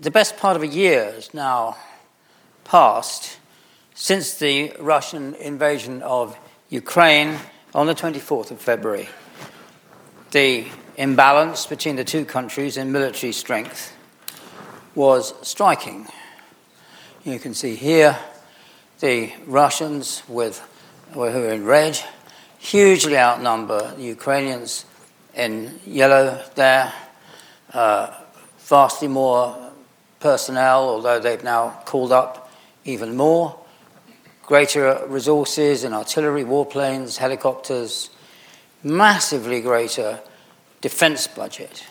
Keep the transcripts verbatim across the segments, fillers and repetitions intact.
the best part of a year has now passed since the Russian invasion of Ukraine on the twenty-fourth of February. The imbalance between the two countries in military strength was striking. You can see here the Russians, with, who are in red, hugely outnumber the Ukrainians in yellow there, uh, vastly more personnel, although they've now called up even more, greater resources in artillery, warplanes, helicopters, massively greater defense budget.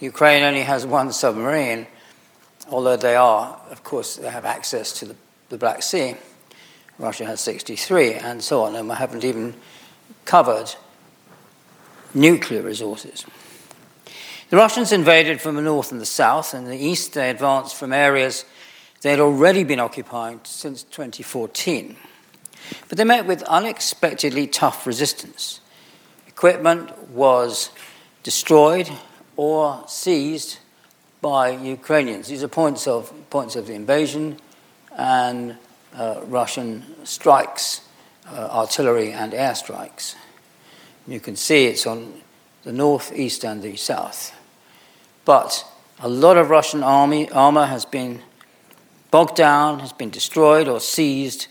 Ukraine only has one submarine, although they are, of course, they have access to the, the Black Sea. Russia has sixty-three, and so on, and we haven't even covered nuclear resources. The Russians invaded from the north and the south, and the east they advanced from areas they had already been occupying since twenty fourteen. But they met with unexpectedly tough resistance. Equipment was destroyed or seized by Ukrainians. These are points of, points of the invasion and uh, Russian strikes, uh, artillery and airstrikes. And you can see it's on the north, east and the south. But a lot of Russian army armour has been bogged down, has been destroyed or seized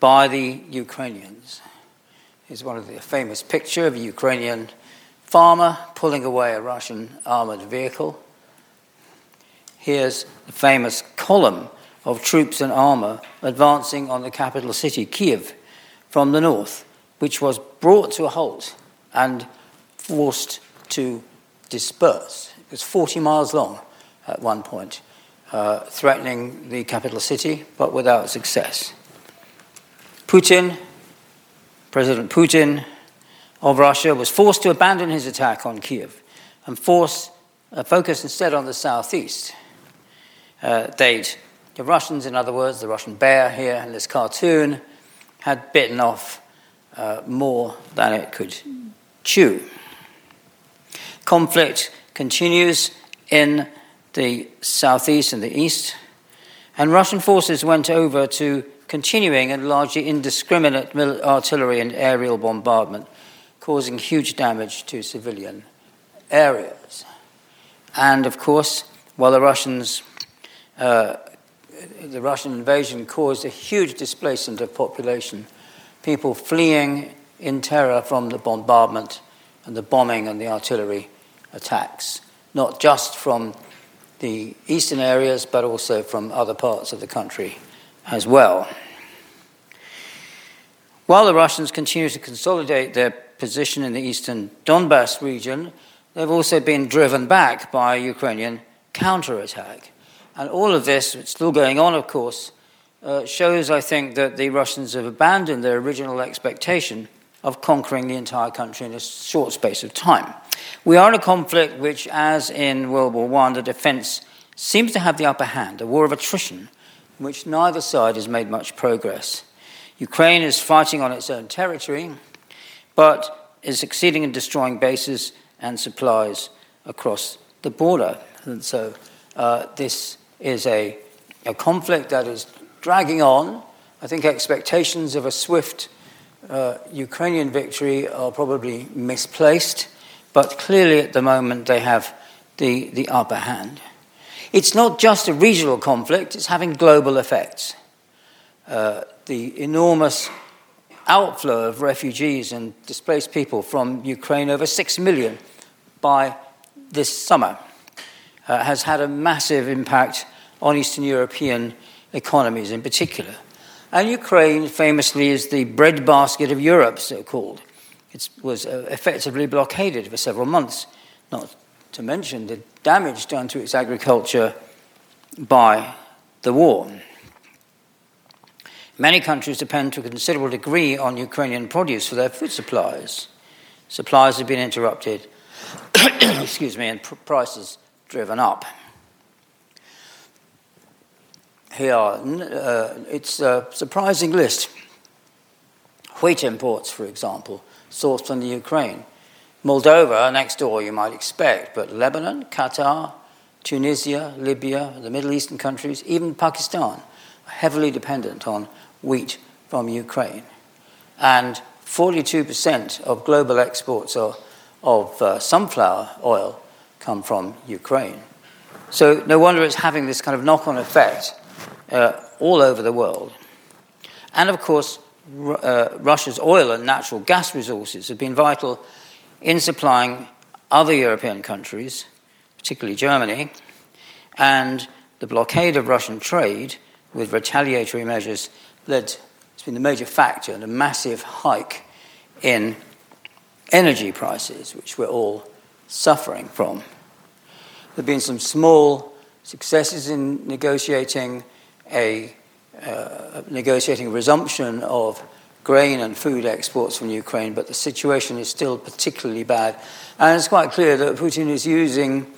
by the Ukrainians. Here's one of the famous picture of a Ukrainian farmer pulling away a Russian armoured vehicle. Here's the famous column of troops and armour advancing on the capital city, Kyiv, from the north, which was brought to a halt and forced to disperse. It was forty miles long at one point, uh, threatening the capital city, but without success. Putin, President Putin of Russia, was forced to abandon his attack on Kyiv and force uh, focus instead on the southeast. Uh, they'd, the Russians, in other words, the Russian bear here in this cartoon, had bitten off uh, more than it could chew. Conflict continues in the southeast and the east, and Russian forces went over to continuing and largely indiscriminate artillery and aerial bombardment, causing huge damage to civilian areas. And of course, while the Russians, uh, the Russian invasion caused a huge displacement of population, people fleeing in terror from the bombardment and the bombing and the artillery attacks, not just from the eastern areas, but also from other parts of the country as well. While the Russians continue to consolidate their position in the eastern Donbass region, they've also been driven back by Ukrainian counterattack. And all of this, it's still going on, of course, uh, shows, I think, that the Russians have abandoned their original expectation of conquering the entire country in a short space of time. We are in a conflict which, as in World War One, the defense seems to have the upper hand, a war of attrition, in which neither side has made much progress. Ukraine is fighting on its own territory, but is succeeding in destroying bases and supplies across the border. And so uh, this is a, a conflict that is dragging on. I think expectations of a swift uh, Ukrainian victory are probably misplaced, but clearly at the moment they have the, the upper hand. It's not just a regional conflict, it's having global effects. Uh, the enormous outflow of refugees and displaced people from Ukraine, over six million by this summer, uh, has had a massive impact on Eastern European economies in particular. And Ukraine famously is the breadbasket of Europe, so-called. It was uh, effectively blockaded for several months, not to mention the damage done to its agriculture by the war. Many countries depend to a considerable degree on Ukrainian produce for their food supplies. Supplies have been interrupted, excuse me, and pr- prices driven up. Here are, uh, it's a surprising list. Wheat imports, for example, sourced from the Ukraine. Moldova, next door you might expect, but Lebanon, Qatar, Tunisia, Libya, the Middle Eastern countries, even Pakistan, are heavily dependent on wheat from Ukraine. And forty-two percent of global exports of, of uh, sunflower oil come from Ukraine. So no wonder it's having this kind of knock-on effect uh, all over the world. And of course, uh, Russia's oil and natural gas resources have been vital in supplying other European countries, particularly Germany, and the blockade of Russian trade with retaliatory measures led, it's been the major factor in a massive hike in energy prices, which we're all suffering from. There have been some small successes in negotiating a uh, negotiating resumption of grain and food exports from Ukraine, but the situation is still particularly bad. And it's quite clear that Putin is using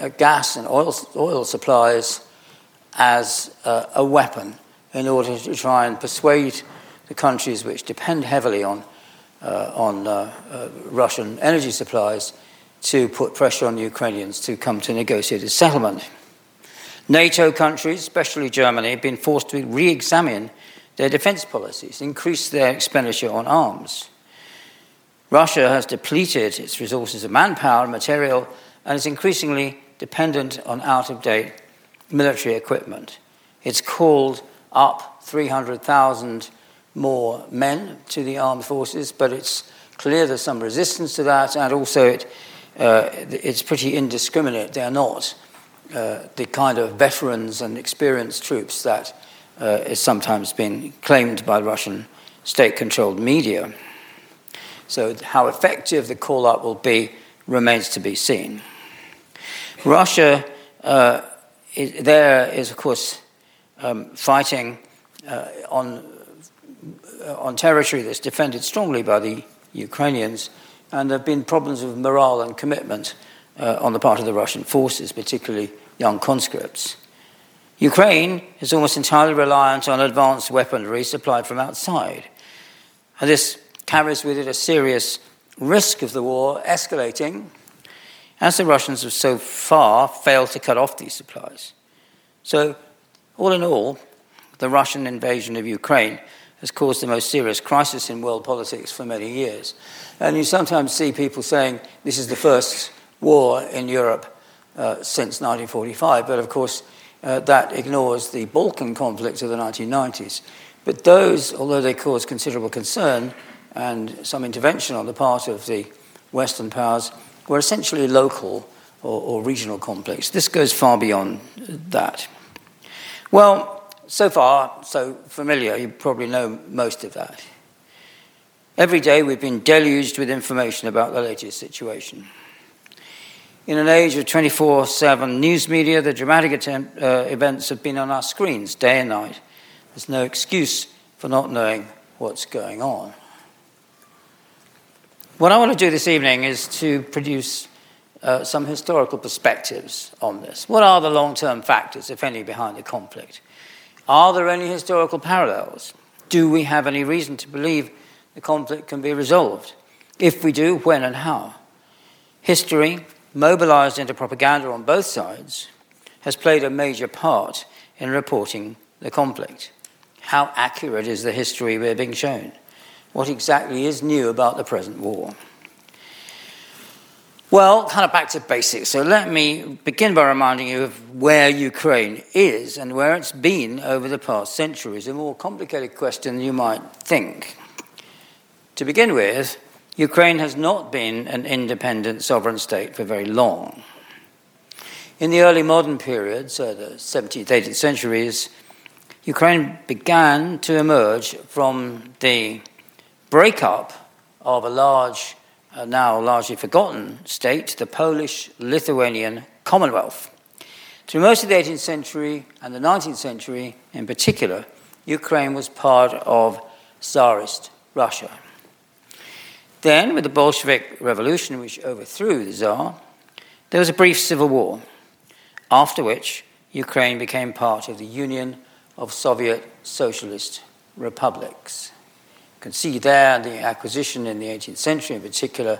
uh, gas and oil, oil supplies as uh, a weapon in order to try and persuade the countries which depend heavily on, uh, on uh, uh, Russian energy supplies to put pressure on Ukrainians to come to negotiated settlement. NATO countries, especially Germany, have been forced to re-examine their defense policies, increase their expenditure on arms. Russia has depleted its resources of manpower and material and is increasingly dependent on out-of-date military equipment. It's called up three hundred thousand more men to the armed forces, but it's clear there's some resistance to that, and also it Uh, it's pretty indiscriminate. They're not uh, the kind of veterans and experienced troops that uh, is sometimes been claimed by Russian state-controlled media. So how effective the call-up will be remains to be seen. Russia uh, is, there is, of course, um, fighting uh, on, on territory that's defended strongly by the Ukrainians, and there have been problems with morale and commitment uh, on the part of the Russian forces, particularly young conscripts. Ukraine is almost entirely reliant on advanced weaponry supplied from outside. And this carries with it a serious risk of the war escalating, as the Russians have so far failed to cut off these supplies. So, all in all, the Russian invasion of Ukraine has caused the most serious crisis in world politics for many years. And you sometimes see people saying this is the first war in Europe uh, since nineteen forty-five, but of course uh, that ignores the Balkan conflicts of the nineteen nineties. But those, although they caused considerable concern and some intervention on the part of the Western powers, were essentially local or, or regional conflicts. This goes far beyond that. Well, so far, so familiar, you probably know most of that. Every day we've been deluged with information about the latest situation. In an age of twenty-four seven news media, the dramatic attempt, uh, events have been on our screens day and night. There's no excuse for not knowing what's going on. What I want to do this evening is to produce uh, some historical perspectives on this. What are the long-term factors, if any, behind the conflict? Are there any historical parallels? Do we have any reason to believe the conflict can be resolved? If we do, when and how? History, mobilized into propaganda on both sides, has played a major part in reporting the conflict. How accurate is the history we're being shown? What exactly is new about the present war? Well, kind of back to basics. So let me begin by reminding you of where Ukraine is and where it's been over the past centuries, a more complicated question than you might think. To begin with, Ukraine has not been an independent sovereign state for very long. In the early modern period, so the seventeenth, eighteenth centuries, Ukraine began to emerge from the breakup of a large Uh, now largely forgotten state, the Polish-Lithuanian Commonwealth. Through most of the eighteenth century and the nineteenth century in particular, Ukraine was part of Tsarist Russia. Then, with the Bolshevik Revolution, which overthrew the Tsar, there was a brief civil war, after which Ukraine became part of the Union of Soviet Socialist Republics. You can see there the acquisition in the eighteenth century in particular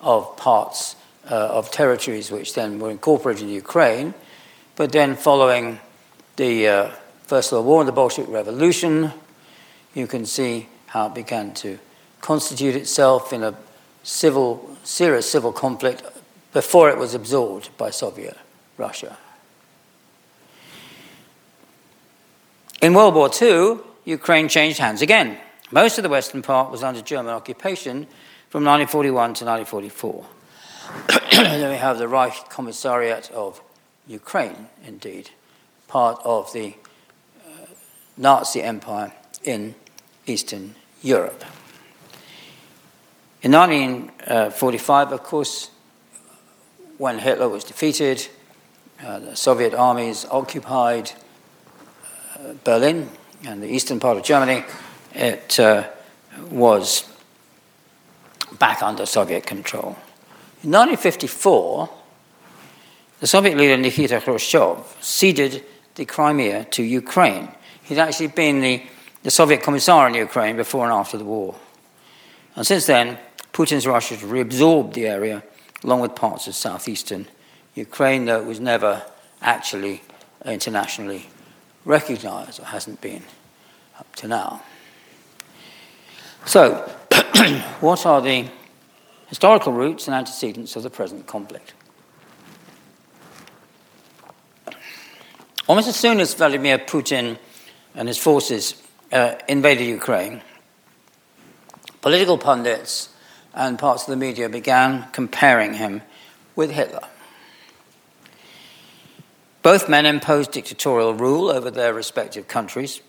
of parts uh, of territories which then were incorporated in Ukraine, But then following the uh, First World War and the Bolshevik Revolution, you can see how it began to constitute itself in a civil, serious civil conflict before it was absorbed by Soviet Russia. In World War Two, Ukraine changed hands again. Most of the western part was under German occupation from nineteen forty-one to nineteen forty-four. Then we have the Reich Kommissariat of Ukraine, indeed, part of the uh, Nazi Empire in Eastern Europe. In nineteen forty-five, of course, when Hitler was defeated, uh, the Soviet armies occupied uh, Berlin and the eastern part of Germany. It uh, was back under Soviet control. In nineteen fifty-four, the Soviet leader Nikita Khrushchev ceded the Crimea to Ukraine. He'd actually been the, the Soviet commissar in Ukraine before and after the war. And since then, Putin's Russia reabsorbed the area along with parts of southeastern Ukraine, though it was never actually internationally recognized, or hasn't been up to now. So, what are the historical roots and antecedents of the present conflict? Almost as soon as Vladimir Putin and his forces uh, invaded Ukraine, political pundits and parts of the media began comparing him with Hitler. Both men imposed dictatorial rule over their respective countries.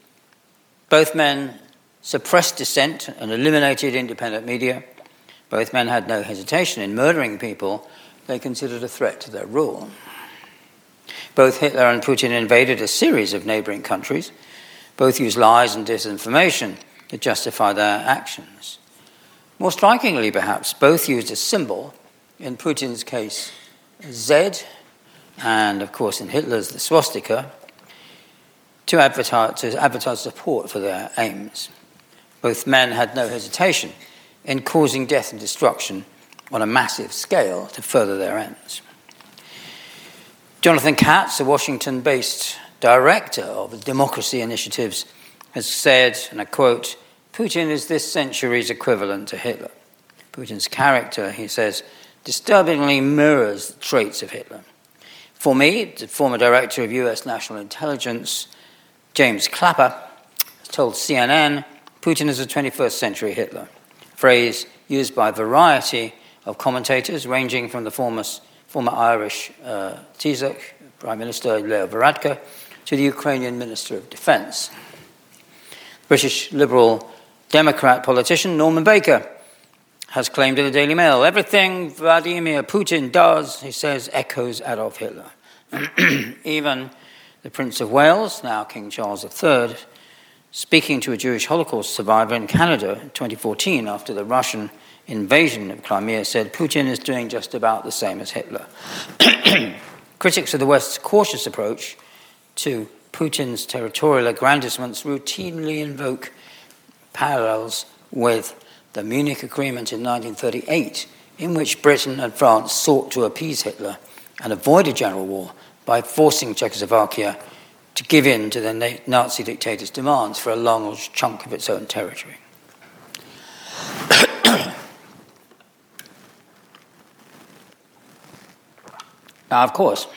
Both men suppressed dissent and eliminated independent media. Both men had no hesitation in murdering people they considered a threat to their rule. Both Hitler and Putin invaded a series of neighboring countries. Both used lies and disinformation to justify their actions. More strikingly, perhaps, both used a symbol, in Putin's case, Z, and, of course, in Hitler's, the swastika, to advertise, to advertise support for their aims. Both men had no hesitation in causing death and destruction on a massive scale to further their ends. Jonathan Katz, a Washington-based director of democracy initiatives, has said, and I quote, "Putin is this century's equivalent to Hitler. Putin's character," he says, "disturbingly mirrors the traits of Hitler. For me, the former director of U S National Intelligence, James Clapper, has told C N N, Putin is a twenty-first century Hitler, a phrase used by a variety of commentators, ranging from the former former Irish uh, Taoiseach, Prime Minister Leo Varadkar, to the Ukrainian Minister of Defense. British Liberal Democrat politician Norman Baker has claimed in the Daily Mail, everything Vladimir Putin does, he says, echoes Adolf Hitler. Even the Prince of Wales, now King Charles the Third, speaking to a Jewish Holocaust survivor in Canada in twenty fourteen after the Russian invasion of Crimea, said Putin is doing just about the same as Hitler." Critics of the West's cautious approach to Putin's territorial aggrandizements routinely invoke parallels with the Munich Agreement in nineteen thirty-eight, in which Britain and France sought to appease Hitler and avoid a general war by forcing Czechoslovakia to give in to the Nazi dictator's demands for a large chunk of its own territory. Now, of course,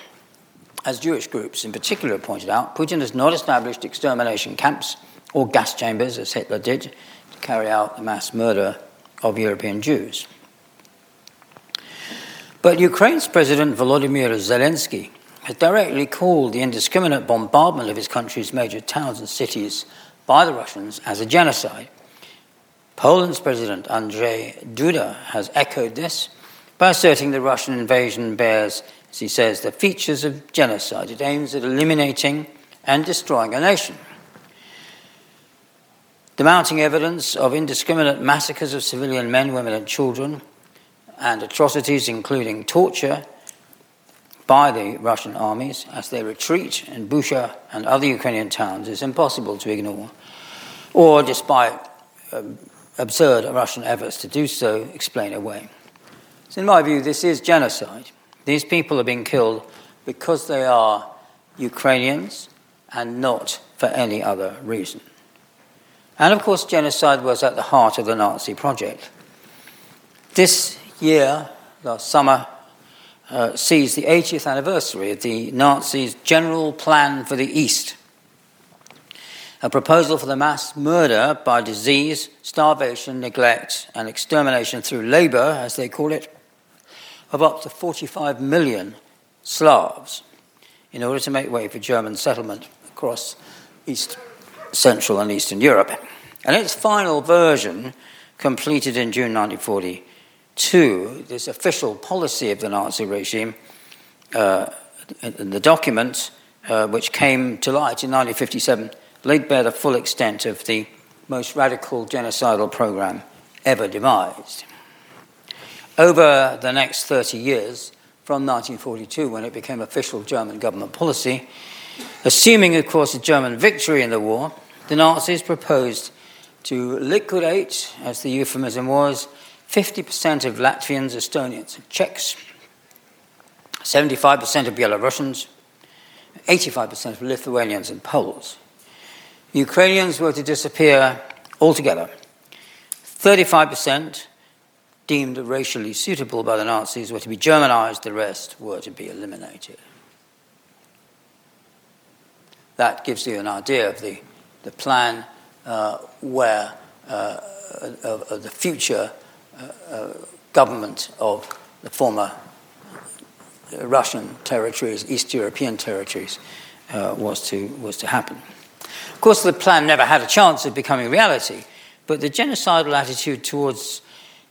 as Jewish groups in particular pointed out, Putin has not established extermination camps or gas chambers, as Hitler did, to carry out the mass murder of European Jews. But Ukraine's President Volodymyr Zelensky has directly called the indiscriminate bombardment of his country's major towns and cities by the Russians as a genocide. Poland's President Andrzej Duda has echoed this by asserting the Russian invasion bears, as he says, the features of genocide. It aims at eliminating and destroying a nation. The mounting evidence of indiscriminate massacres of civilian men, women and children and atrocities including torture by the Russian armies as they retreat in Bucha and other Ukrainian towns is impossible to ignore, or despite um, absurd Russian efforts to do so, explain away. So in my view, this is genocide. These people are being killed because they are Ukrainians and not for any other reason. And of course, genocide was at the heart of the Nazi project. This year, last summer, uh, sees the eightieth anniversary of the Nazis' General Plan for the East, a proposal for the mass murder by disease, starvation, neglect, and extermination through labour, as they call it, of up to forty-five million Slavs in order to make way for German settlement across East, Central and Eastern Europe. And its final version, completed in June nineteen forty-two, this official policy of the Nazi regime, uh, and the document uh, which came to light in nineteen fifty-seven, laid bare the full extent of the most radical genocidal program ever devised. Over the next thirty years, from nineteen forty-two, when it became official German government policy, assuming, of course, a German victory in the war, the Nazis proposed to liquidate, as the euphemism was, fifty percent of Latvians, Estonians and Czechs, seventy-five percent of Belarusians, eighty-five percent of Lithuanians and Poles. Ukrainians were to disappear altogether, thirty-five percent deemed racially suitable by the Nazis were to be Germanized, the rest were to be eliminated. That gives you an idea of the, the plan uh, where uh, of, of the future uh, uh, government of the former Russian territories, East European territories, uh, was to was to happen. Of course, the plan never had a chance of becoming reality, but the genocidal attitude towards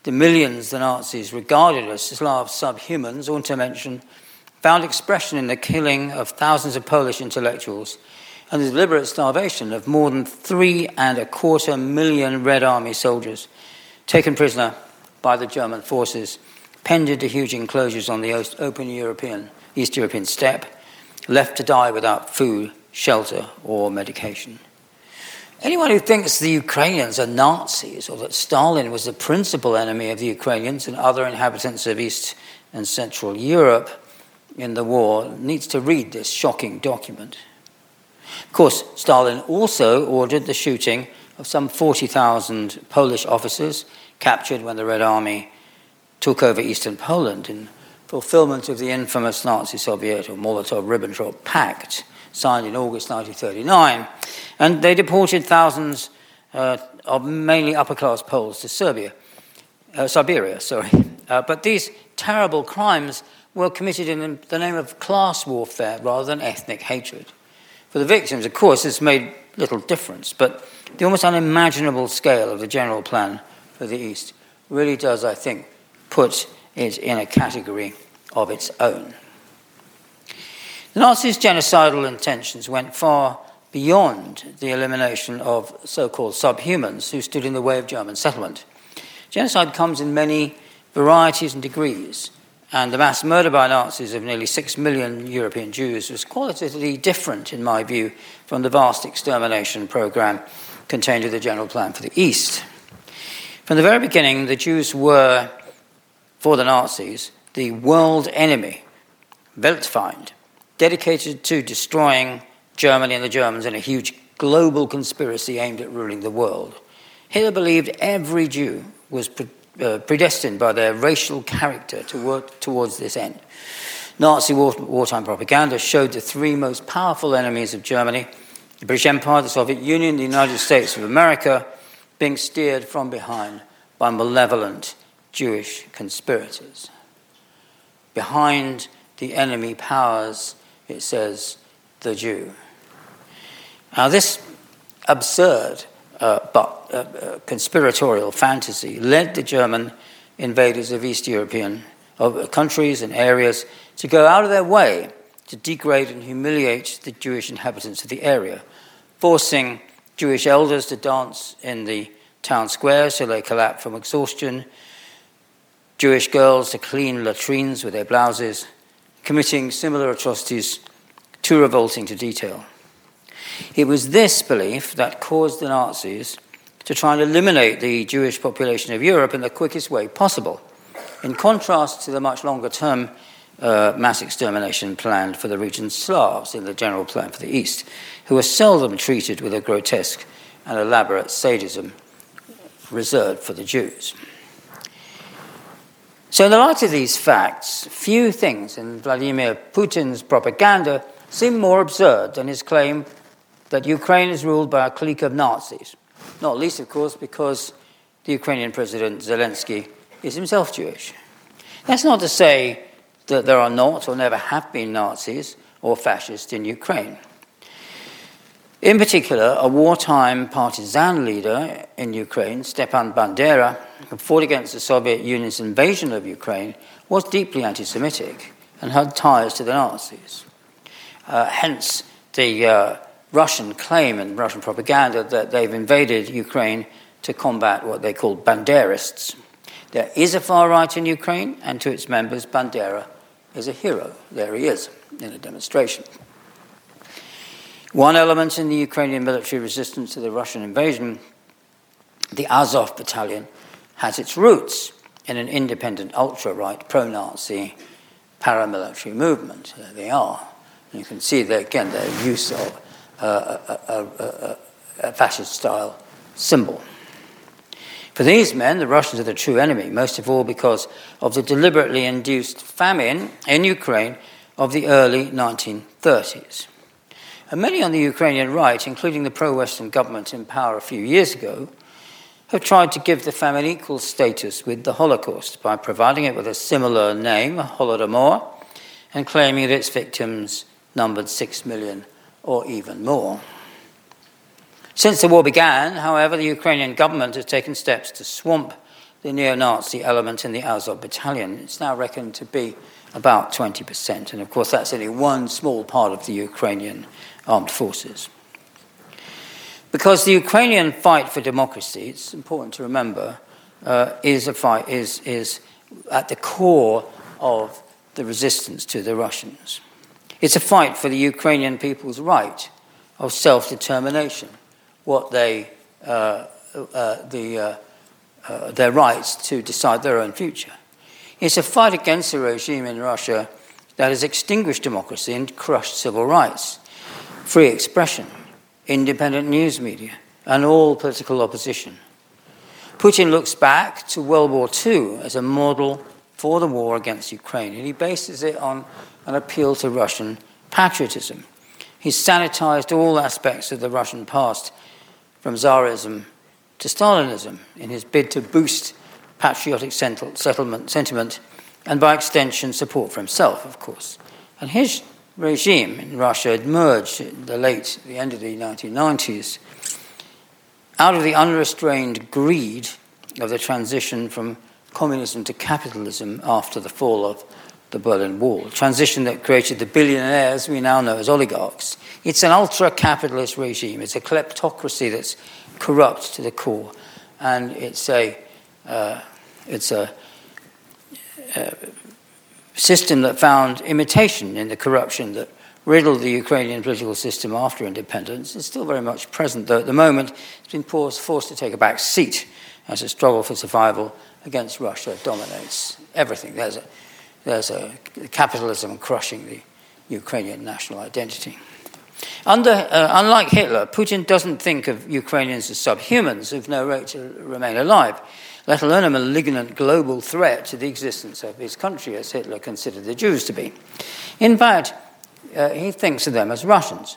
the millions the Nazis regarded as Slav subhumans, or to mention, found expression in the killing of thousands of Polish intellectuals and the deliberate starvation of more than three and a quarter million Red Army soldiers taken prisoner by the German forces, penned into huge enclosures on the open European, East European steppe, left to die without food, shelter, or medication. Anyone who thinks the Ukrainians are Nazis or that Stalin was the principal enemy of the Ukrainians and other inhabitants of East and Central Europe in the war needs to read this shocking document. Of course, Stalin also ordered the shooting of some forty thousand Polish officers captured when the Red Army took over eastern Poland in fulfillment of the infamous Nazi-Soviet or Molotov-Ribbentrop Pact, signed in August nineteen thirty-nine, and they deported thousands uh, of mainly upper-class Poles to Serbia, uh, Siberia, sorry. Uh, but these terrible crimes were committed in the name of class warfare rather than ethnic hatred. For the victims, of course, this made little difference, but the almost unimaginable scale of the general plan for the East really does, I think, put it in a category of its own. The Nazis' genocidal intentions went far beyond the elimination of so-called subhumans who stood in the way of German settlement. Genocide comes in many varieties and degrees, and the mass murder by Nazis of nearly six million European Jews was qualitatively different, in my view, from the vast extermination program contained in the General Plan for the East. From the very beginning, the Jews were, for the Nazis, the world enemy, Weltfeind, dedicated to destroying Germany and the Germans in a huge global conspiracy aimed at ruling the world. Hitler believed every Jew was pre- uh, predestined by their racial character to work towards this end. Nazi war- wartime propaganda showed the three most powerful enemies of Germany, the British Empire, the Soviet Union, the United States of America, being steered from behind by malevolent Jewish conspirators. Behind the enemy powers, it says, the Jew. Now, this absurd uh, but uh, uh, conspiratorial fantasy led the German invaders of East European of countries and areas to go out of their way to degrade and humiliate the Jewish inhabitants of the area, forcing Jewish elders to dance in the town square so they collapsed from exhaustion, Jewish girls to clean latrines with their blouses, committing similar atrocities too revolting to detail. It was this belief that caused the Nazis to try and eliminate the Jewish population of Europe in the quickest way possible, in contrast to the much longer-term uh, mass extermination planned for the region's Slavs in the general plan for the East, who are seldom treated with a grotesque and elaborate sadism reserved for the Jews. So in the light of these facts, few things in Vladimir Putin's propaganda seem more absurd than his claim that Ukraine is ruled by a clique of Nazis, not least, of course, because the Ukrainian President Zelensky is himself Jewish. That's not to say that there are not or never have been Nazis or fascists in Ukraine. In particular, a wartime partisan leader in Ukraine, Stepan Bandera, who fought against the Soviet Union's invasion of Ukraine, was deeply anti-Semitic and had ties to the Nazis. Uh, hence the uh, Russian claim and Russian propaganda that they've invaded Ukraine to combat what they call Banderists. There is a far right in Ukraine, and to its members, Bandera is a hero. There he is in a demonstration. One element in the Ukrainian military resistance to the Russian invasion, the Azov Battalion, has its roots in an independent ultra-right, pro-Nazi paramilitary movement. There they are. You can see there again their use of uh, a, a, a, a fascist-style symbol. For these men, the Russians are the true enemy, most of all because of the deliberately induced famine in Ukraine of the early nineteen thirties. And many on the Ukrainian right, including the pro-Western government in power a few years ago, have tried to give the famine equal status with the Holocaust by providing it with a similar name, Holodomor, and claiming that its victims numbered six million or even more. Since the war began, however, the Ukrainian government has taken steps to swamp the neo-Nazi element in the Azov Battalion. It's now reckoned to be about twenty percent, and of course that's only one small part of the Ukrainian armed forces. Because the Ukrainian fight for democracy, it's important to remember, uh, is a fight is is at the core of the resistance to the Russians. It's a fight for the Ukrainian people's right of self-determination, what they uh, uh, the uh, uh, their rights to decide their own future. It's a fight against a regime in Russia that has extinguished democracy and crushed civil rights, free expression, independent news media, and all political opposition. Putin looks back to World War Two as a model for the war against Ukraine, and he bases it on an appeal to Russian patriotism. He's sanitized all aspects of the Russian past, from Tsarism to Stalinism, in his bid to boost patriotic settlement, sentiment, and by extension support for himself, of course. And his regime in Russia emerged at the late, the end of the nineteen nineties, out of the unrestrained greed of the transition from communism to capitalism after the fall of the Berlin Wall, a transition that created the billionaires we now know as oligarchs. It's an ultra-capitalist regime. It's a kleptocracy that's corrupt to the core, and it's a Uh, it's a, a system that found imitation in the corruption that riddled the Ukrainian political system after independence. It's still very much present, though at the moment it's been forced to take a back seat as a struggle for survival against Russia dominates everything. There's a, there's a capitalism crushing the Ukrainian national identity. Under, uh, unlike Hitler, Putin doesn't think of Ukrainians as subhumans who've no right to remain alive, let alone a malignant global threat to the existence of his country, as Hitler considered the Jews to be. In fact, uh, he thinks of them as Russians.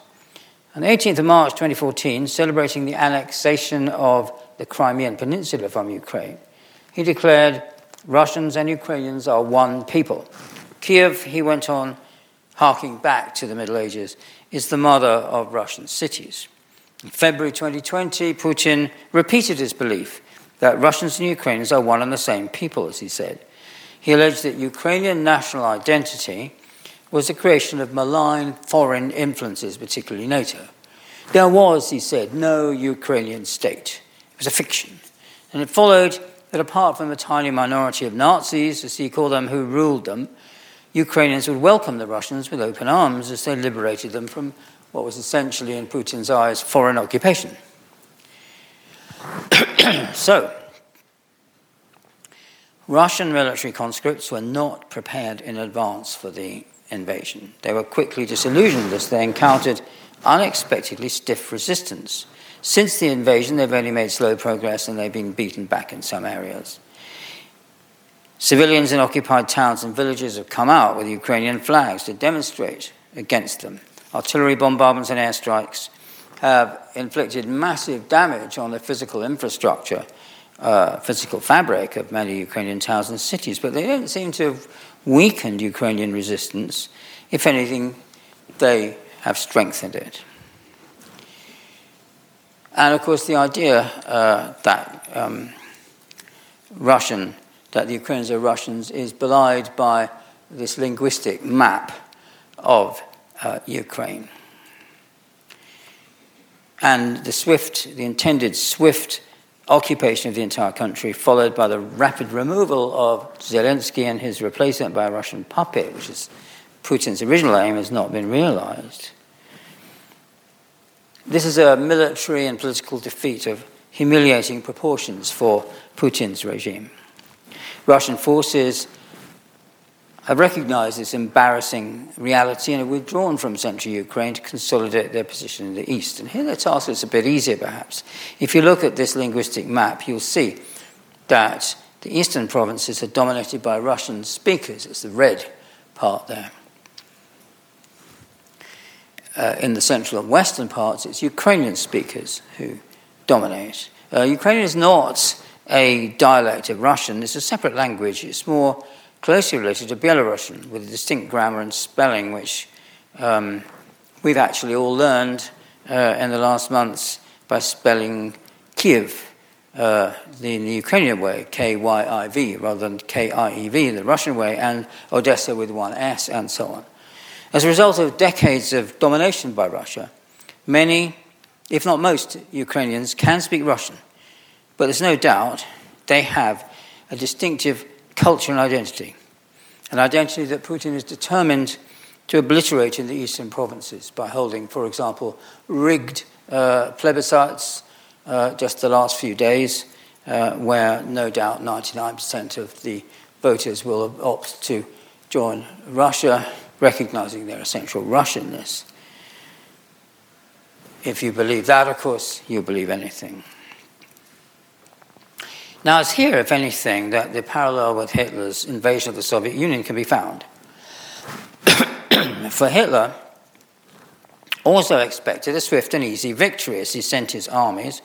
On the eighteenth of March twenty fourteen, celebrating the annexation of the Crimean Peninsula from Ukraine, he declared, "Russians and Ukrainians are one people." Kyiv, he went on, harking back to the Middle Ages, is the mother of Russian cities. In February twenty twenty, Putin repeated his belief that Russians and Ukrainians are one and the same people, as he said. He alleged that Ukrainian national identity was the creation of malign foreign influences, particularly NATO. There was, he said, no Ukrainian state. It was a fiction. And it followed that apart from the tiny minority of Nazis, as he called them, who ruled them, Ukrainians would welcome the Russians with open arms as they liberated them from what was essentially, in Putin's eyes, foreign occupation. So, Russian military conscripts were not prepared in advance for the invasion. They were quickly disillusioned as they encountered unexpectedly stiff resistance. Since the invasion, they've only made slow progress and they've been beaten back in some areas. Civilians in occupied towns and villages have come out with Ukrainian flags to demonstrate against them. Artillery bombardments and airstrikes have inflicted massive damage on the physical infrastructure, uh, physical fabric of many Ukrainian towns and cities, but they don't seem to have weakened Ukrainian resistance. If anything, they have strengthened it. And, of course, the idea uh, that um, Russian, that the Ukrainians are Russians is belied by this linguistic map of uh, Ukraine. And the swift, the intended swift occupation of the entire country, followed by the rapid removal of Zelensky and his replacement by a Russian puppet, which is Putin's original aim, has not been realized. This is a military and political defeat of humiliating proportions for Putin's regime. Russian forces have recognized this embarrassing reality and have withdrawn from central Ukraine to consolidate their position in the east. And here the task is a bit easier, perhaps. If you look at this linguistic map, you'll see that the eastern provinces are dominated by Russian speakers. It's the red part there. Uh, in the central and western parts, it's Ukrainian speakers who dominate. Uh, Ukrainian is not a dialect of Russian. It's a separate language. It's more closely related to Belarusian, with a distinct grammar and spelling, which um, we've actually all learned uh, in the last months by spelling Kyiv uh, the, in the Ukrainian way, K Y I V, rather than K I E V, the Russian way, and Odessa with one S, and so on. As a result of decades of domination by Russia, many, if not most, Ukrainians can speak Russian. But there's no doubt they have a distinctive culture and identity, an identity that Putin is determined to obliterate in the eastern provinces by holding, for example, rigged uh, plebiscites uh, just the last few days, uh, where no doubt ninety-nine percent of the voters will opt to join Russia, recognizing their essential Russianness. If you believe that, of course, you believe anything. Now, it's here, if anything, that the parallel with Hitler's invasion of the Soviet Union can be found. For Hitler, also expected a swift and easy victory as he sent his armies,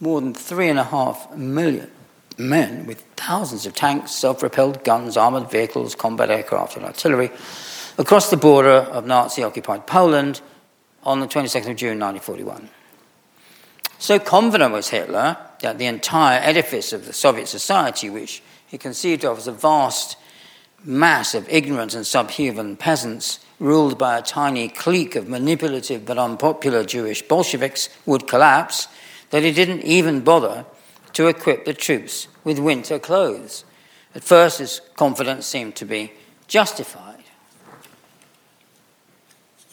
more than three and a half million men with thousands of tanks, self-propelled guns, armoured vehicles, combat aircraft and artillery, across the border of Nazi-occupied Poland on the twenty-second of June nineteen forty-one. So confident was Hitler that the entire edifice of the Soviet society, which he conceived of as a vast mass of ignorant and subhuman peasants ruled by a tiny clique of manipulative but unpopular Jewish Bolsheviks, would collapse, that he didn't even bother to equip the troops with winter clothes. At first, his confidence seemed to be justified.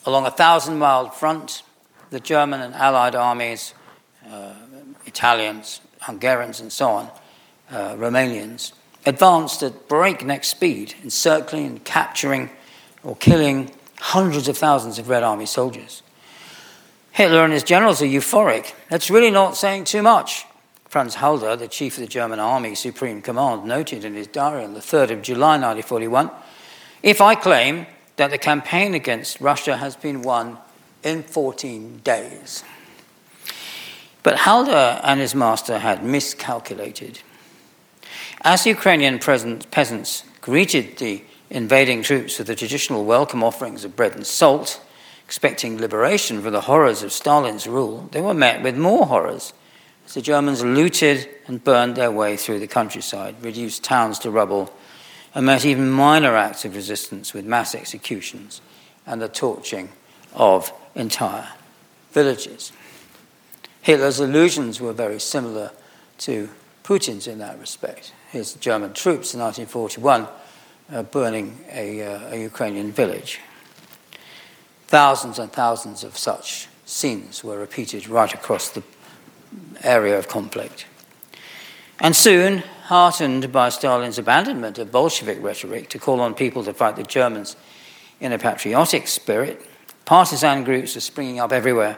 Along a thousand-mile front, the German and Allied armies, uh, Italians, Hungarians and so on, uh, Romanians, advanced at breakneck speed, encircling and capturing or killing hundreds of thousands of Red Army soldiers. Hitler and his generals are euphoric. That's really not saying too much. Franz Halder, the chief of the German Army Supreme Command, noted in his diary on the third of July nineteen forty-one, "If I claim that the campaign against Russia has been won in fourteen days. But Halder and his master had miscalculated. As the Ukrainian peasants greeted the invading troops with the traditional welcome offerings of bread and salt, expecting liberation from the horrors of Stalin's rule, they were met with more horrors as the Germans looted and burned their way through the countryside, reduced towns to rubble, and met even minor acts of resistance with mass executions and the torching of entire villages." Hitler's illusions were very similar to Putin's in that respect. His German troops in nineteen forty-one uh, burning a, uh, a Ukrainian village. Thousands and thousands of such scenes were repeated right across the area of conflict. And soon, heartened by Stalin's abandonment of Bolshevik rhetoric to call on people to fight the Germans in a patriotic spirit, partisan groups are springing up everywhere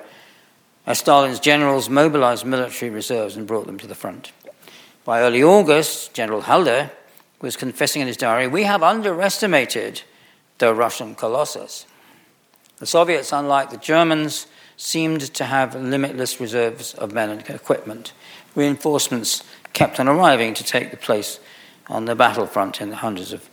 as Stalin's generals mobilized military reserves and brought them to the front. By early August, General Halder was confessing in his diary, "We have underestimated the Russian colossus." The Soviets, unlike the Germans, seemed to have limitless reserves of men and equipment. Reinforcements kept on arriving to take the place on the battlefront in the hundreds of,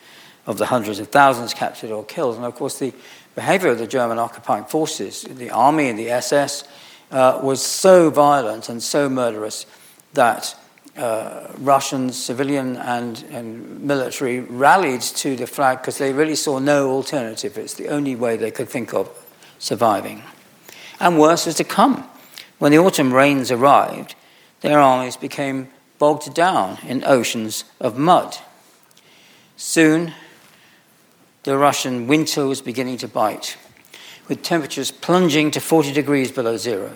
of the hundreds of thousands captured or killed. And of course, the behavior of the German occupying forces, the army and the S S, uh, was so violent and so murderous that Uh, Russian civilian and, and military rallied to the flag because they really saw no alternative. It's the only way they could think of surviving. And worse was to come. When the autumn rains arrived, their armies became bogged down in oceans of mud. Soon, the Russian winter was beginning to bite, with temperatures plunging to forty degrees below zero.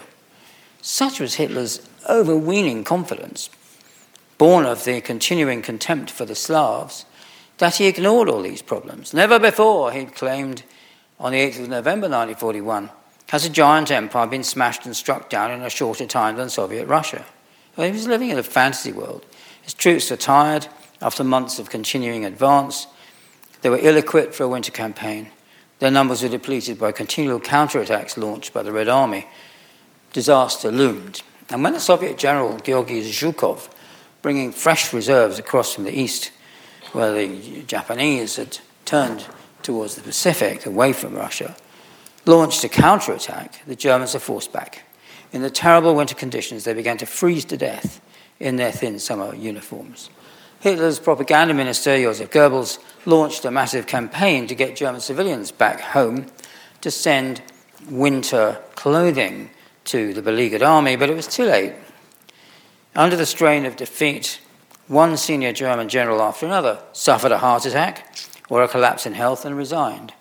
Such was Hitler's overweening confidence, born of the continuing contempt for the Slavs, that he ignored all these problems. Never before, he claimed on the eighth of November nineteen forty-one, has a giant empire been smashed and struck down in a shorter time than Soviet Russia. Well, he was living in a fantasy world. His troops were tired after months of continuing advance. They were ill-equipped for a winter campaign. Their numbers were depleted by continual counterattacks launched by the Red Army. Disaster loomed. And when the Soviet general, Georgi Zhukov, bringing fresh reserves across from the east, where the Japanese had turned towards the Pacific, away from Russia, launched a counterattack, the Germans were forced back. In the terrible winter conditions, they began to freeze to death in their thin summer uniforms. Hitler's propaganda minister, Josef Goebbels, launched a massive campaign to get German civilians back home to send winter clothing to the beleaguered army, but it was too late. Under the strain of defeat, one senior German general after another suffered a heart attack or a collapse in health and resigned,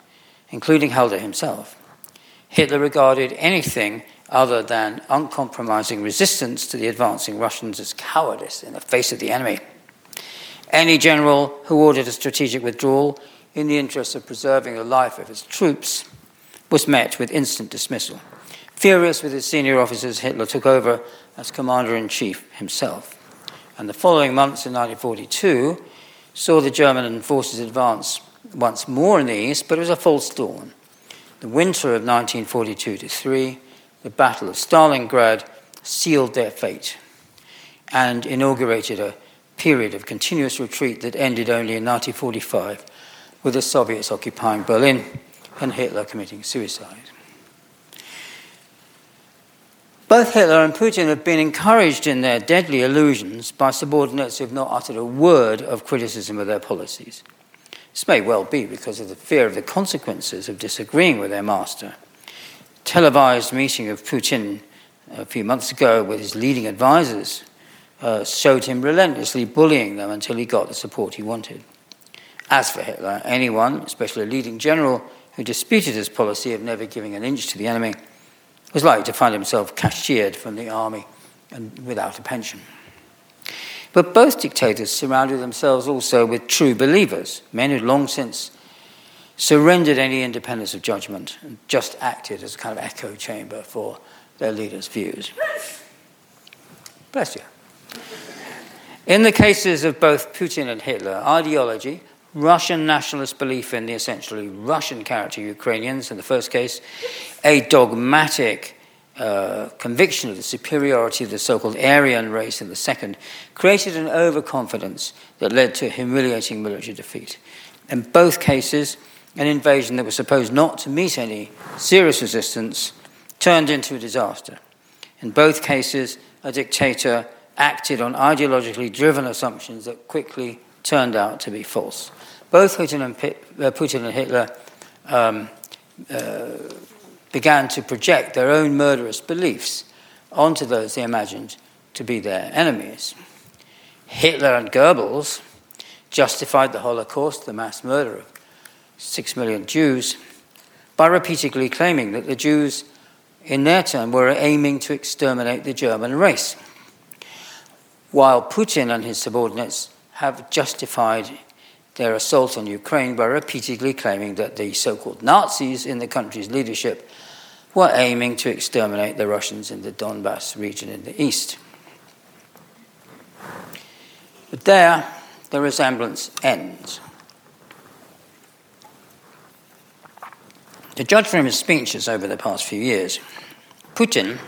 including Halder himself. Hitler regarded anything other than uncompromising resistance to the advancing Russians as cowardice in the face of the enemy. Any general who ordered a strategic withdrawal in the interest of preserving the life of his troops was met with instant dismissal. Furious with his senior officers, Hitler took over as commander-in-chief himself. And the following months in nineteen forty-two saw the German forces advance once more in the east, but it was a false dawn. The winter of nineteen forty-two to forty-three, the Battle of Stalingrad, sealed their fate and inaugurated a period of continuous retreat that ended only in nineteen forty-five with the Soviets occupying Berlin and Hitler committing suicide. Both Hitler and Putin have been encouraged in their deadly illusions by subordinates who have not uttered a word of criticism of their policies. This may well be because of the fear of the consequences of disagreeing with their master. A televised meeting of Putin a few months ago with his leading advisers uh, showed him relentlessly bullying them until he got the support he wanted. As for Hitler, anyone, especially a leading general, who disputed his policy of never giving an inch to the enemy was likely to find himself cashiered from the army and without a pension. But both dictators surrounded themselves also with true believers, men who'd long since surrendered any independence of judgment and just acted as a kind of echo chamber for their leaders' views. Bless you. In the cases of both Putin and Hitler, ideology, Russian nationalist belief in the essentially Russian character Ukrainians, in the first case, a dogmatic uh, conviction of the superiority of the so-called Aryan race in the second, created an overconfidence that led to humiliating military defeat. In both cases, an invasion that was supposed not to meet any serious resistance turned into a disaster. In both cases, a dictator acted on ideologically driven assumptions that quickly turned out to be false. Both Putin and, P- uh, Putin and Hitler um, uh, began to project their own murderous beliefs onto those they imagined to be their enemies. Hitler and Goebbels justified the Holocaust, the mass murder of six million Jews, by repeatedly claiming that the Jews, in their turn, were aiming to exterminate the German race. While Putin and his subordinates have justified their assault on Ukraine by repeatedly claiming that the so-called Nazis in the country's leadership were aiming to exterminate the Russians in the Donbass region in the east. But there, the resemblance ends. To judge from his speeches over the past few years, Putin,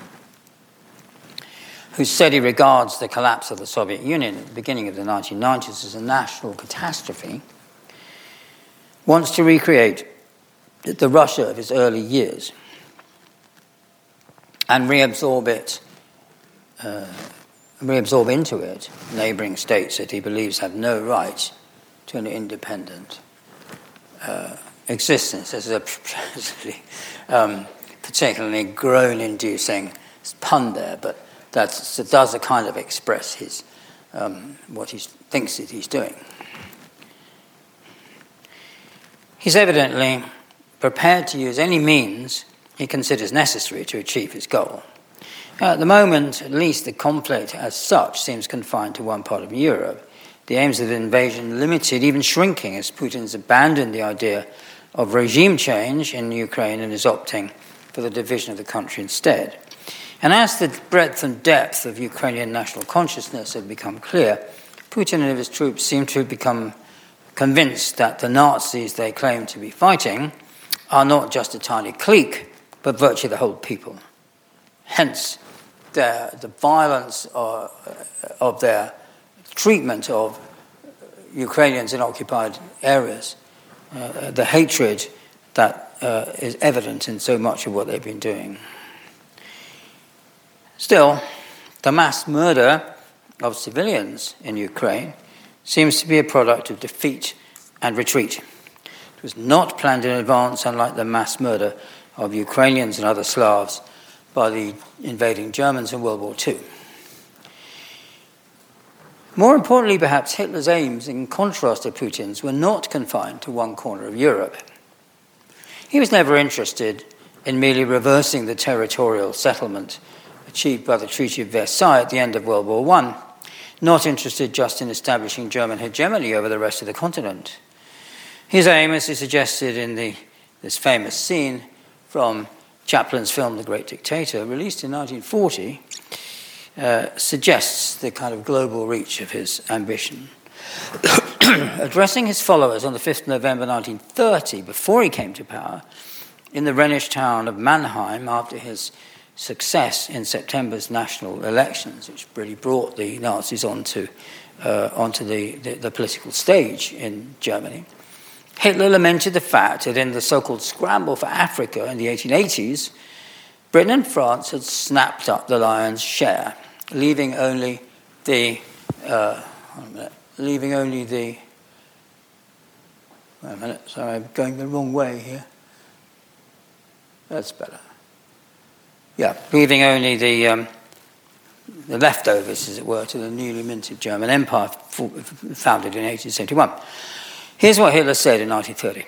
who said he regards the collapse of the Soviet Union at the beginning of the nineteen nineties as a national catastrophe, wants to recreate the Russia of his early years and reabsorb it, uh, reabsorb into it neighbouring states that he believes have no right to an independent uh, existence. This is a um, particularly groan-inducing pun there, but that's, that does a kind of express his um, what he thinks that he's doing. He's evidently prepared to use any means he considers necessary to achieve his goal. Now, at the moment, at least, the conflict as such seems confined to one part of Europe. The aims of the invasion limited, even shrinking, as Putin's abandoned the idea of regime change in Ukraine and is opting for the division of the country instead. And as the breadth and depth of Ukrainian national consciousness have become clear, Putin and his troops seem to have become convinced that the Nazis they claim to be fighting are not just a tiny clique, but virtually the whole people. Hence, their, the violence of, of their treatment of Ukrainians in occupied areas, uh, the hatred that uh, is evident in so much of what they've been doing. Still, the mass murder of civilians in Ukraine seems to be a product of defeat and retreat. It was not planned in advance, unlike the mass murder of Ukrainians and other Slavs by the invading Germans in World War Two. More importantly, perhaps, Hitler's aims, in contrast to Putin's, were not confined to one corner of Europe. He was never interested in merely reversing the territorial settlement achieved by the Treaty of Versailles at the end of World War One, not interested just in establishing German hegemony over the rest of the continent. His aim, as he suggested in the, this famous scene from Chaplin's film The Great Dictator, released in nineteen forty, uh, suggests the kind of global reach of his ambition. Addressing his followers on the fifth of November nineteen thirty, before he came to power, in the Rhenish town of Mannheim, after his success in September's national elections, which really brought the Nazis onto, uh, onto the, the, the political stage in Germany, Hitler lamented the fact that in the so-called scramble for Africa in the eighteen eighties, Britain and France had snapped up the lion's share, leaving only the uh, minute, leaving only the. Wait a minute, sorry, I'm going the wrong way here. That's better. Yeah, leaving only the um, the leftovers, as it were, to the newly minted German Empire founded in eighteen seventy-one. Here's what Hitler said in nineteen thirty.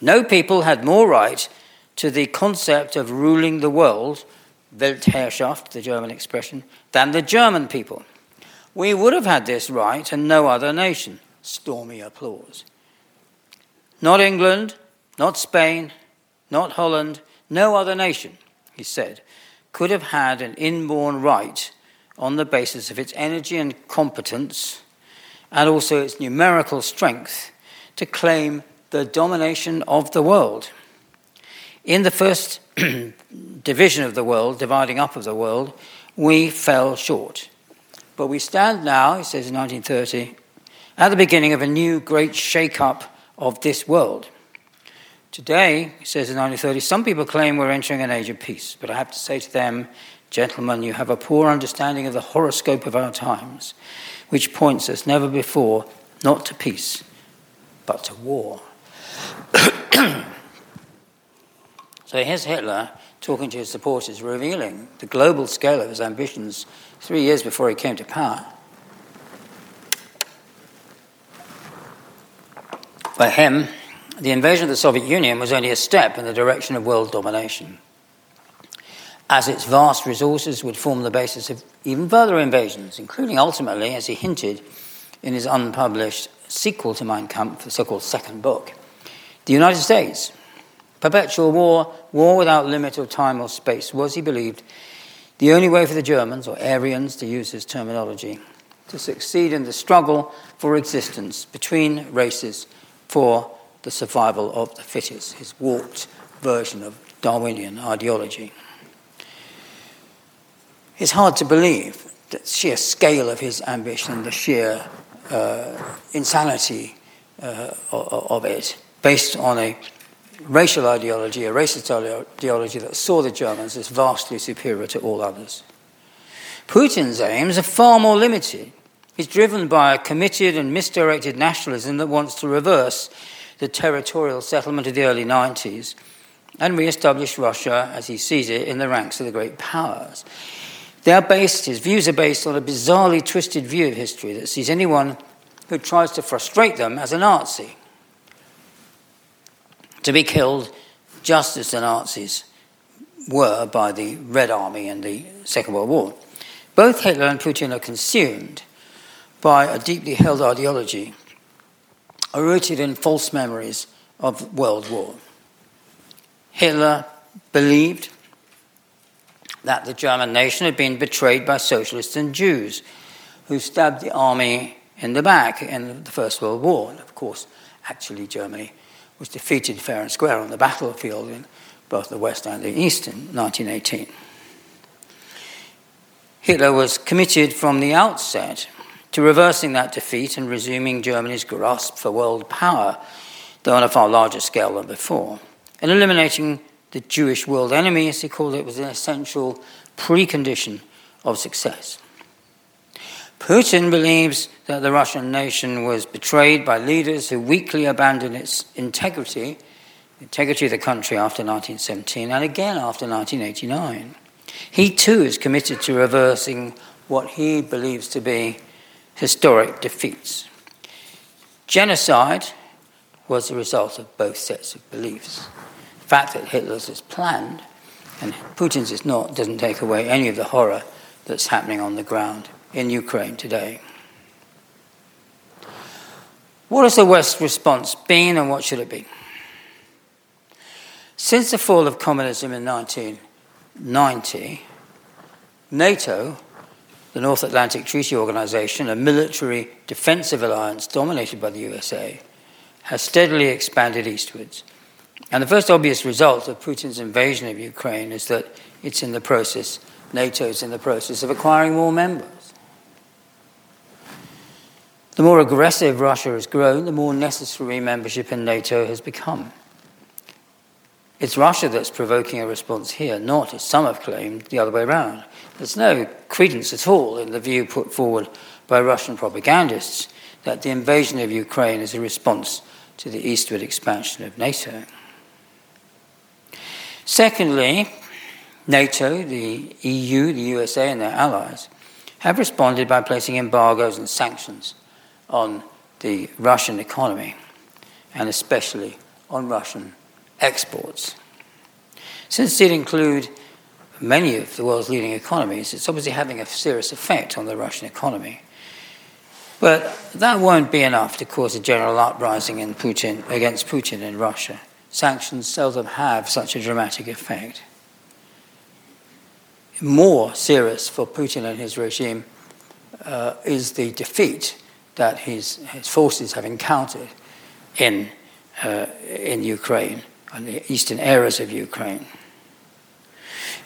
No people had more right to the concept of ruling the world, Weltherrschaft, the German expression, than the German people. We would have had this right and no other nation. Stormy applause. Not England, not Spain, not Holland, no other nation, he said, could have had an inborn right on the basis of its energy and competence and also its numerical strength to claim the domination of the world. In the first division of the world, dividing up of the world, we fell short. But we stand now, he says in nineteen thirty, at the beginning of a new great shake-up of this world. Today, he says in nineteen thirty, some people claim we're entering an age of peace, but I have to say to them, gentlemen, you have a poor understanding of the horoscope of our times, which points as never before not to peace, but to war. So here's Hitler talking to his supporters, revealing the global scale of his ambitions three years before he came to power. For him, the invasion of the Soviet Union was only a step in the direction of world domination, as its vast resources would form the basis of even further invasions, including ultimately, as he hinted, in his unpublished sequel to Mein Kampf, the so-called second book, the United States, perpetual war, war without limit of time or space, was, he believed, the only way for the Germans, or Aryans, to use his terminology, to succeed in the struggle for existence between races for the survival of the fittest, his warped version of Darwinian ideology. It's hard to believe the sheer scale of his ambition, the sheer uh, insanity uh, of it, based on a racial ideology, a racist ideology that saw the Germans as vastly superior to all others. Putin's aims are far more limited. He's driven by a committed and misdirected nationalism that wants to reverse the territorial settlement of the early nineties and re-establish Russia, as he sees it, in the ranks of the great powers. They are based, his views are based on a bizarrely twisted view of history that sees anyone who tries to frustrate them as a Nazi, to be killed just as the Nazis were by the Red Army in the Second World War. Both Hitler and Putin are consumed by a deeply held ideology rooted in false memories of World War. Hitler believed that the German nation had been betrayed by socialists and Jews who stabbed the army in the back in the First World War. And of course, actually Germany was defeated fair and square on the battlefield in both the West and the East in nineteen eighteen. Hitler was committed from the outset to reversing that defeat and resuming Germany's grasp for world power, though on a far larger scale than before. And eliminating the Jewish world enemy, as he called it, was an essential precondition of success. Putin believes that the Russian nation was betrayed by leaders who weakly abandoned its integrity, integrity of the country after nineteen seventeen and again after nineteen eighty-nine. He too is committed to reversing what he believes to be historic defeats. Genocide was the result of both sets of beliefs. The fact that Hitler's is planned and Putin's is not doesn't take away any of the horror that's happening on the ground in Ukraine today. What has the West's response been and what should it be? Since the fall of communism in nineteen ninety, NATO, the North Atlantic Treaty Organization, a military defensive alliance dominated by the U S A, has steadily expanded eastwards. And the first obvious result of Putin's invasion of Ukraine is that it's in the process, NATO's in the process of acquiring more members. The more aggressive Russia has grown, the more necessary membership in NATO has become. It's Russia that's provoking a response here, not, as some have claimed, the other way around. There's no credence at all in the view put forward by Russian propagandists that the invasion of Ukraine is a response to the eastward expansion of NATO. Secondly, NATO, the E U, the U S A and their allies have responded by placing embargoes and sanctions on the Russian economy, and especially on Russian exports. Since it includes many of the world's leading economies, it's obviously having a serious effect on the Russian economy. But that won't be enough to cause a general uprising in Putin, against Putin in Russia. Sanctions seldom have such a dramatic effect. More serious for Putin and his regime uh, is the defeat that his, his forces have encountered in, uh, in Ukraine and the eastern areas of Ukraine.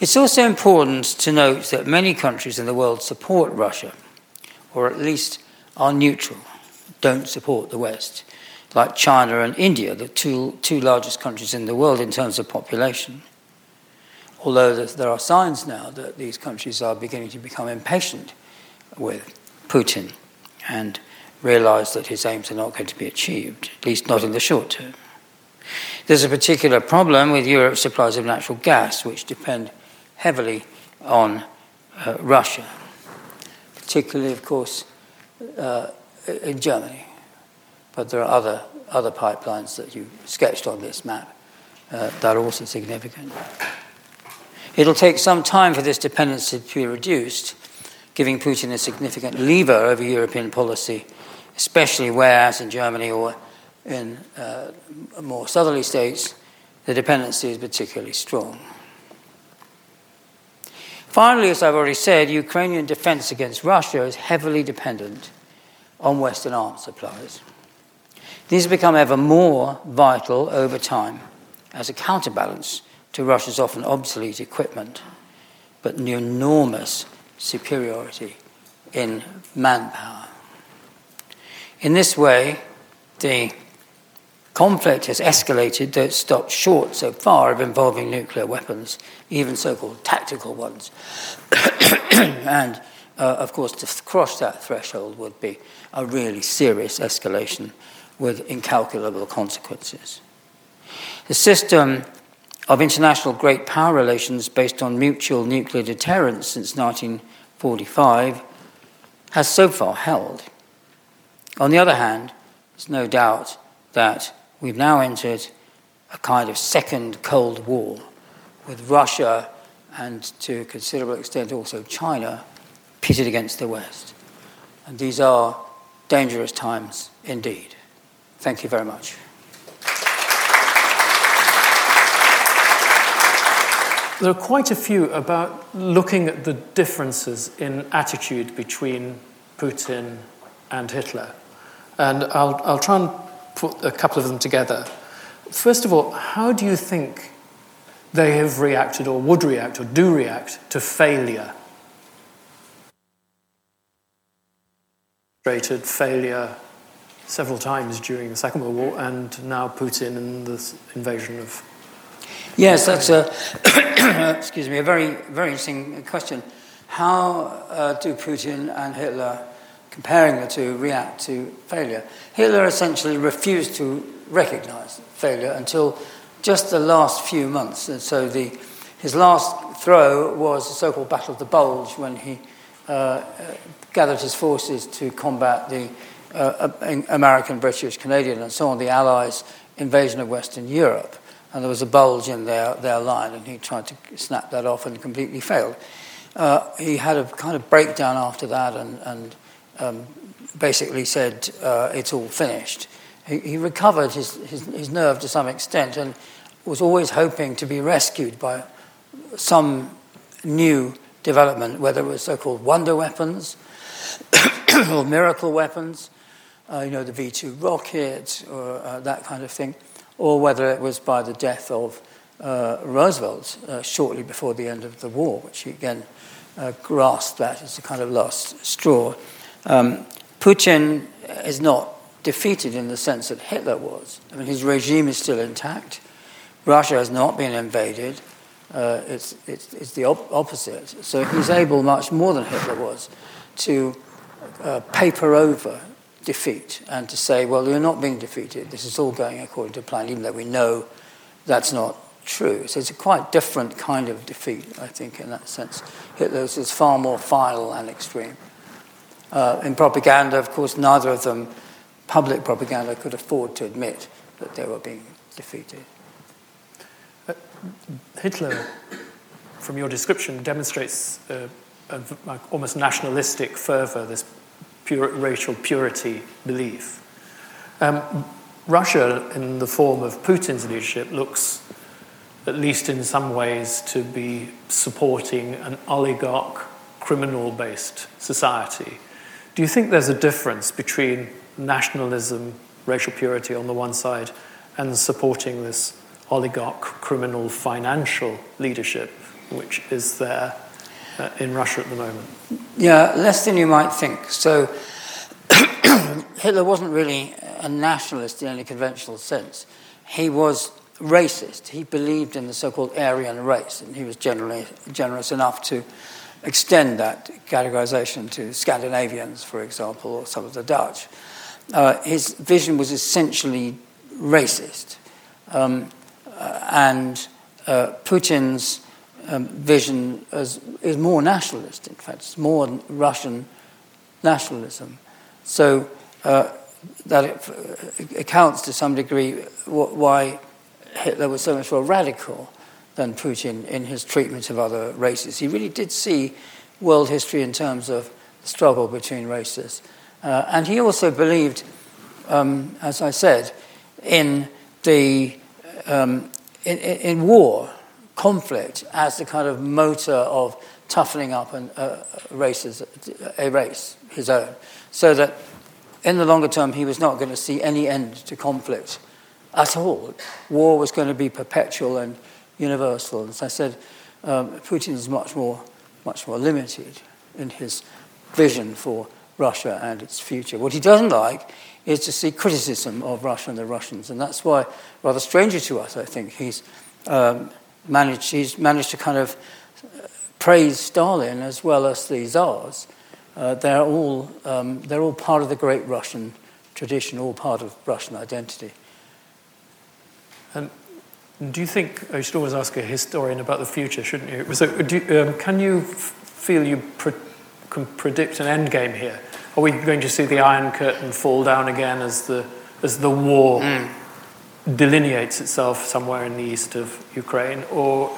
It's also important to note that many countries in the world support Russia, or at least are neutral, don't support the West, like China and India, the two, two largest countries in the world in terms of population. Although there are signs now that these countries are beginning to become impatient with Putin and realise that his aims are not going to be achieved, at least not in the short term. There's a particular problem with Europe's supplies of natural gas, which depend heavily on uh, Russia, particularly, of course, uh, in Germany. But there are other, other pipelines that you sketched on this map uh, that are also significant. It'll take some time for this dependency to be reduced, giving Putin a significant lever over European policy especially whereas in Germany or in uh, more southerly states, the dependency is particularly strong. Finally, as I've already said, Ukrainian defense against Russia is heavily dependent on Western arms supplies. These become ever more vital over time as a counterbalance to Russia's often obsolete equipment, but an enormous superiority in manpower. In this way, the conflict has escalated, though it stopped short so far of involving nuclear weapons, even so-called tactical ones. And, uh, of course, to cross that threshold would be a really serious escalation with incalculable consequences. The system of international great power relations based on mutual nuclear deterrence since nineteen forty-five has so far held. On the other hand, there's no doubt that we've now entered a kind of second Cold War with Russia and to a considerable extent also China pitted against the West. And these are dangerous times indeed. Thank you very much. There are quite a few about looking at the differences in attitude between Putin and Hitler. And I'll, I'll try and put a couple of them together. First of all, how do you think they have reacted or would react or do react to failure? Frustrated failure several times during the Second World War and now Putin and the invasion of... Yes, that's a excuse me, a very, very interesting question. How uh, do Putin and Hitler, comparing the two, react to failure? Hitler essentially refused to recognize failure until just the last few months. And so the, his last throw was the so-called Battle of the Bulge, when he uh, gathered his forces to combat the uh, American, British, Canadian, and so on, the Allies' invasion of Western Europe. And there was a bulge in their, their line, and he tried to snap that off and completely failed. Uh, he had a kind of breakdown after that and, and um, basically said, uh, it's all finished. He, he recovered his, his, his nerve to some extent and was always hoping to be rescued by some new development, whether it was so-called wonder weapons or miracle weapons, uh, you know, the V two rocket or uh, that kind of thing, or whether it was by the death of uh, Roosevelt uh, shortly before the end of the war, which he again uh, grasped that as a kind of last straw. Um, Putin is not defeated in the sense that Hitler was. I mean, his regime is still intact. Russia has not been invaded. Uh, it's, it's, it's the op- opposite. So he's able, much more than Hitler was, to uh, paper over defeat and to say, well, you're not being defeated. This is all going according to plan, even though we know that's not true. So it's a quite different kind of defeat, I think, in that sense. Hitler's is far more final and extreme. Uh, in propaganda, of course, neither of them, public propaganda, could afford to admit that they were being defeated. Uh, Hitler, from your description, demonstrates uh, an almost nationalistic fervour, this Pure, racial purity belief. Um, Russia, in the form of Putin's leadership, looks, at least in some ways, to be supporting an oligarch, criminal-based society. Do you think there's a difference between nationalism, racial purity on the one side, and supporting this oligarch, criminal, financial leadership, which is there Uh, in Russia at the moment? Yeah, less than you might think. So Hitler wasn't really a nationalist in any conventional sense. He was racist. He believed in the so-called Aryan race, and he was generally generous enough to extend that categorization to Scandinavians, for example, or some of the Dutch. Uh, his vision was essentially racist. Um, uh, and uh, Putin's Um, vision as, is more nationalist, in fact. It's more Russian nationalism. So uh, that it, it accounts to some degree w- why Hitler was so much more radical than Putin in his treatment of other races. He really did see world history in terms of the struggle between races Uh, and he also believed, um, as I said, in the um, in, in war, conflict as the kind of motor of toughening up and uh, races, a race, his own, so that in the longer term he was not going to see any end to conflict at all. War was going to be perpetual and universal. As I said, um, Putin is much more, much more limited in his vision for Russia and its future. What he doesn't like is to see criticism of Russia and the Russians, and that's why, rather stranger to us, I think, he's um, managed he's managed to kind of praise Stalin as well as the Tsars. Uh, they're all um, they're all part of the great Russian tradition, all part of Russian identity. And do you think I should always ask a historian about the future, shouldn't you? So, do you, um, can you f- feel you pre- can predict an end game here? Are we going to see the Iron Curtain fall down again as the as the war mm. delineates itself somewhere in the east of Ukraine, or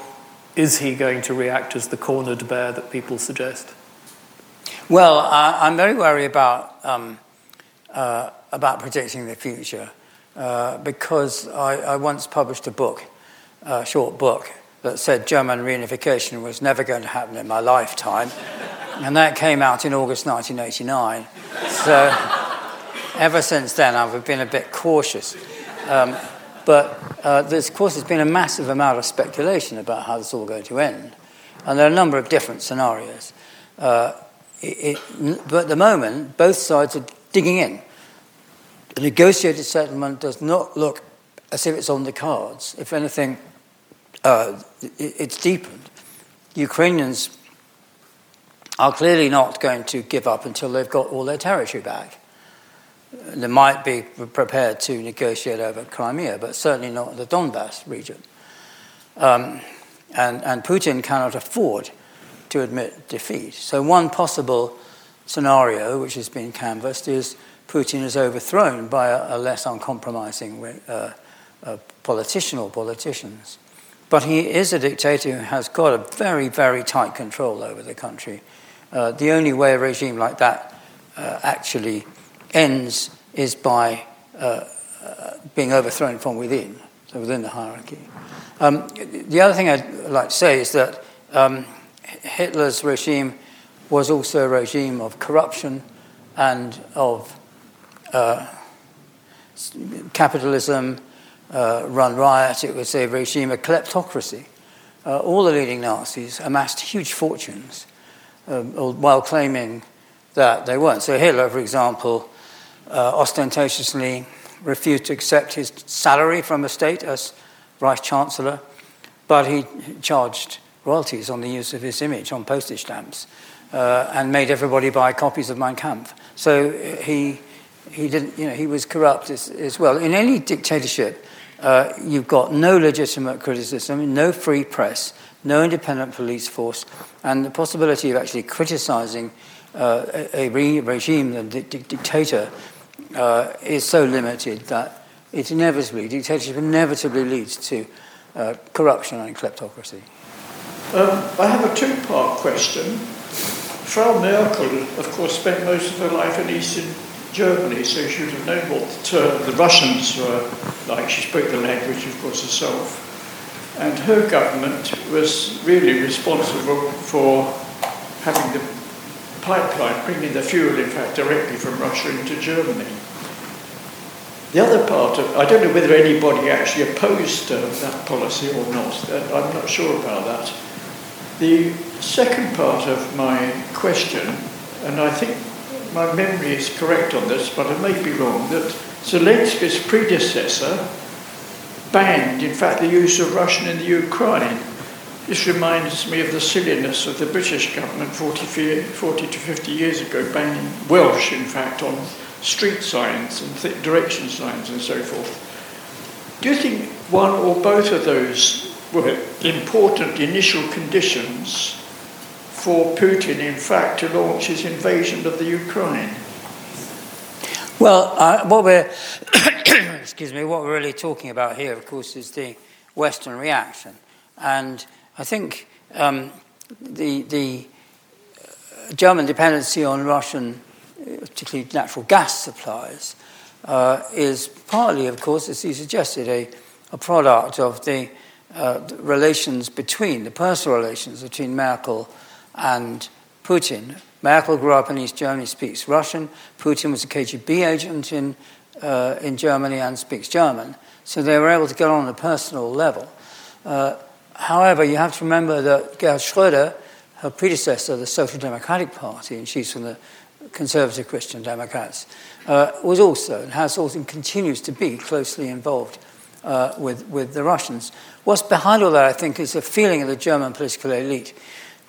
is he going to react as the cornered bear that people suggest? Well, uh, I'm very worried about um, uh, about predicting the future uh, because I, I once published a book, a short book, that said German reunification was never going to happen in my lifetime, and that came out in August nineteen eighty-nine. So ever since then, I've been a bit cautious. Um, But uh, there's, of course, there's been a massive amount of speculation about how this is all going to end. And there are a number of different scenarios. Uh, it, it, but at the moment, both sides are digging in. The negotiated settlement does not look as if it's on the cards. If anything, uh, it, it's deepened. Ukrainians are clearly not going to give up until they've got all their territory back. They might be prepared to negotiate over Crimea, but certainly not the Donbass region. Um, and, and Putin cannot afford to admit defeat. So one possible scenario, which has been canvassed, is Putin is overthrown by a, a less uncompromising uh, uh, politician or politicians. But he is a dictator who has got a very, very tight control over the country. Uh, the only way a regime like that uh, actually ends is by uh, uh, being overthrown from within, so within the hierarchy. Um, the other thing I'd like to say is that um, Hitler's regime was also a regime of corruption and of uh, capitalism, uh, run riot. It was a regime of kleptocracy. Uh, all the leading Nazis amassed huge fortunes um, while claiming that they weren't. So Hitler, for example, Uh, ostentatiously refused to accept his salary from the state as Reich Chancellor, but he charged royalties on the use of his image on postage stamps uh, and made everybody buy copies of Mein Kampf. So he he didn't, you know, he was corrupt as, as well. In any dictatorship, uh, you've got no legitimate criticism, no free press, no independent police force, and the possibility of actually criticising uh, a, a re- regime, a di- di- dictator, Uh, is so limited that it inevitably, dictatorship inevitably leads to uh, corruption and kleptocracy. Um, I have a two-part question. Frau Merkel, of course, spent most of her life in Eastern Germany, so she would have known what the term the Russians were like. She spoke the language, of course, herself. And her government was really responsible for having the pipeline, bringing the fuel, in fact, directly from Russia into Germany. The other part of, I don't know whether anybody actually opposed uh, that policy or not. Uh, I'm not sure about that. The second part of my question, and I think my memory is correct on this, but I may be wrong, that Zelensky's predecessor banned, in fact, the use of Russian in the Ukraine. This reminds me of the silliness of the British government forty to fifty years ago, banning Welsh, in fact, on street signs and direction signs and so forth. Do you think one or both of those were important initial conditions for Putin, in fact, to launch his invasion of the Ukraine? Well, uh, what we're excuse me, what we're really talking about here, of course, is the Western reaction. And I think um, the, the German dependency on Russian particularly natural gas supplies, uh, is partly, of course, as he suggested, a, a product of the, uh, the relations between, the personal relations between Merkel and Putin. Merkel grew up in East Germany, speaks Russian. Putin was a K G B agent in uh, in Germany and speaks German. So they were able to get on a personal level. Uh, however, you have to remember that Gerhard Schröder, her predecessor, the Social Democratic Party, and she's from the Conservative Christian Democrats, uh, was also, and has also and continues to be, closely involved uh, with, with the Russians. What's behind all that, I think, is a feeling of the German political elite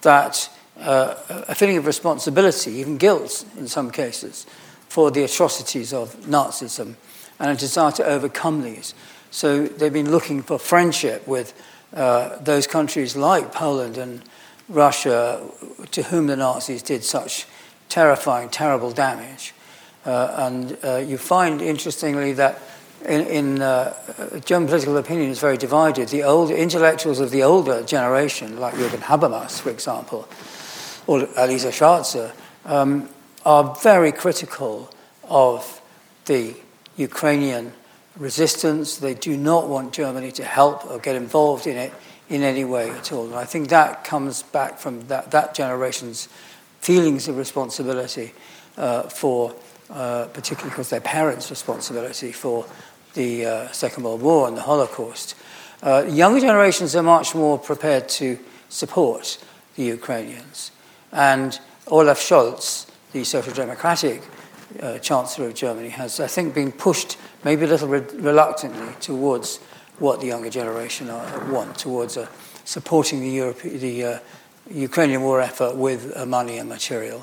that uh, a feeling of responsibility, even guilt in some cases, for the atrocities of Nazism, and a desire to overcome these. So they've been looking for friendship with uh, those countries like Poland and Russia, to whom the Nazis did such terrifying, terrible damage. Uh, and uh, you find, interestingly, that in, in uh, German political opinion is very divided. The old intellectuals of the older generation, like Jürgen Habermas, for example, or Alice Schwarzer, um, are very critical of the Ukrainian resistance. They do not want Germany to help or get involved in it in any way at all. And I think that comes back from that, that generation's feelings of responsibility uh, for, uh, particularly because their parents' responsibility for the uh, Second World War and the Holocaust. Uh, younger generations are much more prepared to support the Ukrainians. And Olaf Scholz, the Social Democratic uh, Chancellor of Germany, has, I think, been pushed maybe a little re- reluctantly towards what the younger generation are, want towards uh, supporting the, Europe, the uh, Ukrainian war effort with uh, money and material.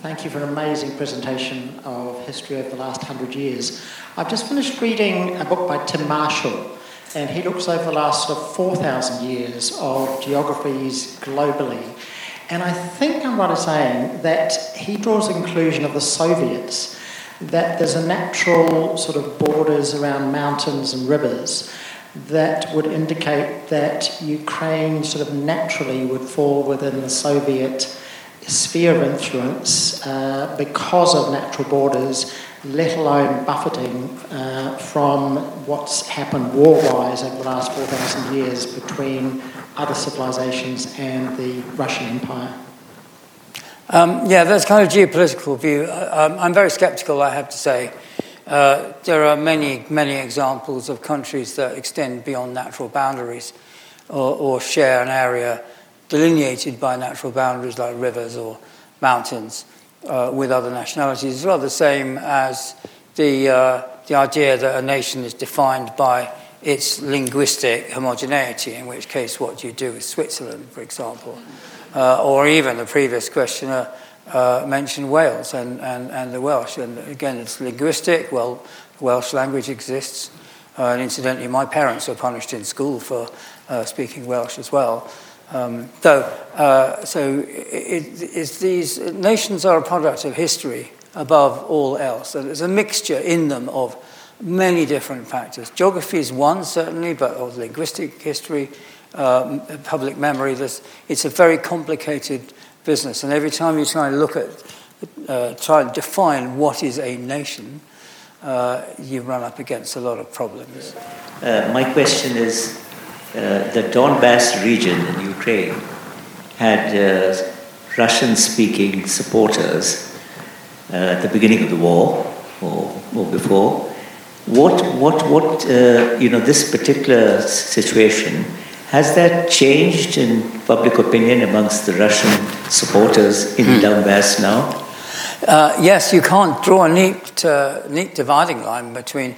Thank you for an amazing presentation of history over the last hundred years. I've just finished reading a book by Tim Marshall, and he looks over the last sort of four thousand years of geographies globally. And I think I'm right in saying that he draws a conclusion of the Soviets, that there's a natural sort of borders around mountains and rivers that would indicate that Ukraine sort of naturally would fall within the Soviet sphere of influence uh, because of natural borders, let alone buffeting uh, from what's happened war-wise over the last four thousand years between other civilizations and the Russian Empire. Um, yeah, that's kind of geopolitical view. Um, I'm very sceptical, I have to say. Uh, there are many, many examples of countries that extend beyond natural boundaries or, or share an area delineated by natural boundaries like rivers or mountains uh, with other nationalities. It's rather the same as the, uh, the idea that a nation is defined by its linguistic homogeneity, in which case what do you do with Switzerland, for example? Uh, or even the previous questioner uh, mentioned Wales and, and, and the Welsh. And again, it's linguistic. Well, the Welsh language exists. Uh, and incidentally, my parents were punished in school for uh, speaking Welsh as well. Um, so uh, so it, it's these nations are a product of history above all else. And there's a mixture in them of many different factors. Geography is one, certainly, but of linguistic history, Um, public memory. This, it's a very complicated business, and every time you try and look at, uh, try and define what is a nation, uh, you run up against a lot of problems. Uh, my question is, uh, the Donbass region in Ukraine had uh, Russian-speaking supporters uh, at the beginning of the war, or, or before. What, what, what? Uh, you know, this particular situation. Has that changed in public opinion amongst the Russian supporters in mm. Donbass now? Uh, yes, you can't draw a neat, uh, neat dividing line between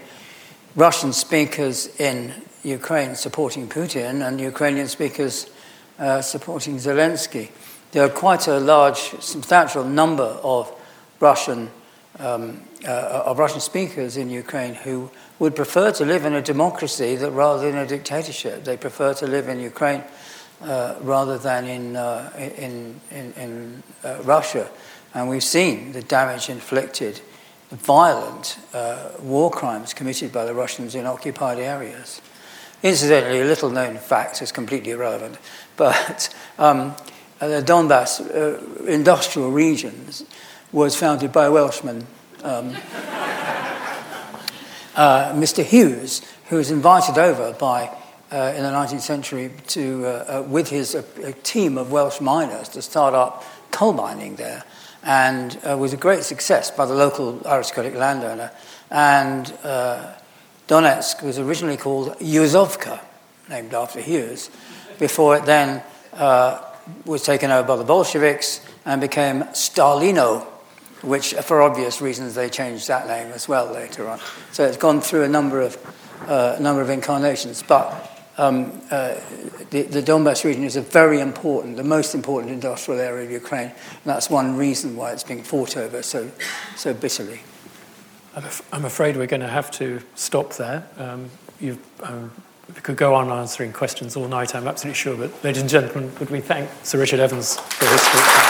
Russian speakers in Ukraine supporting Putin and Ukrainian speakers uh, supporting Zelensky. There are quite a large, substantial number of Russian um, uh, of Russian speakers in Ukraine who would prefer to live in a democracy that rather than a dictatorship. They prefer to live in Ukraine uh, rather than in uh, in in, in uh, Russia, and we've seen the damage inflicted, the violent uh, war crimes committed by the Russians in occupied areas. Incidentally, a little-known fact is completely irrelevant, but um, the Donbass uh, industrial regions was founded by a Welshman, um, uh, Mister Hughes, who was invited over by uh, in the nineteenth century to uh, uh, with his uh, a team of Welsh miners to start up coal mining there, and uh, was a great success by the local aristocratic landowner. And uh, Donetsk was originally called Yuzovka, named after Hughes, before it then uh, was taken over by the Bolsheviks and became Stalino, which, for obvious reasons, they changed that name as well later on. So it's gone through a number of uh, number of incarnations. But um, uh, the, the Donbass region is a very important, the most important industrial area of Ukraine, and that's one reason why it's being fought over so so bitterly. I'm, af- I'm afraid we're going to have to stop there. Um, you've... Um We could go on answering questions all night, I'm absolutely sure. But, ladies and gentlemen, would we thank Sir Richard Evans for his talk?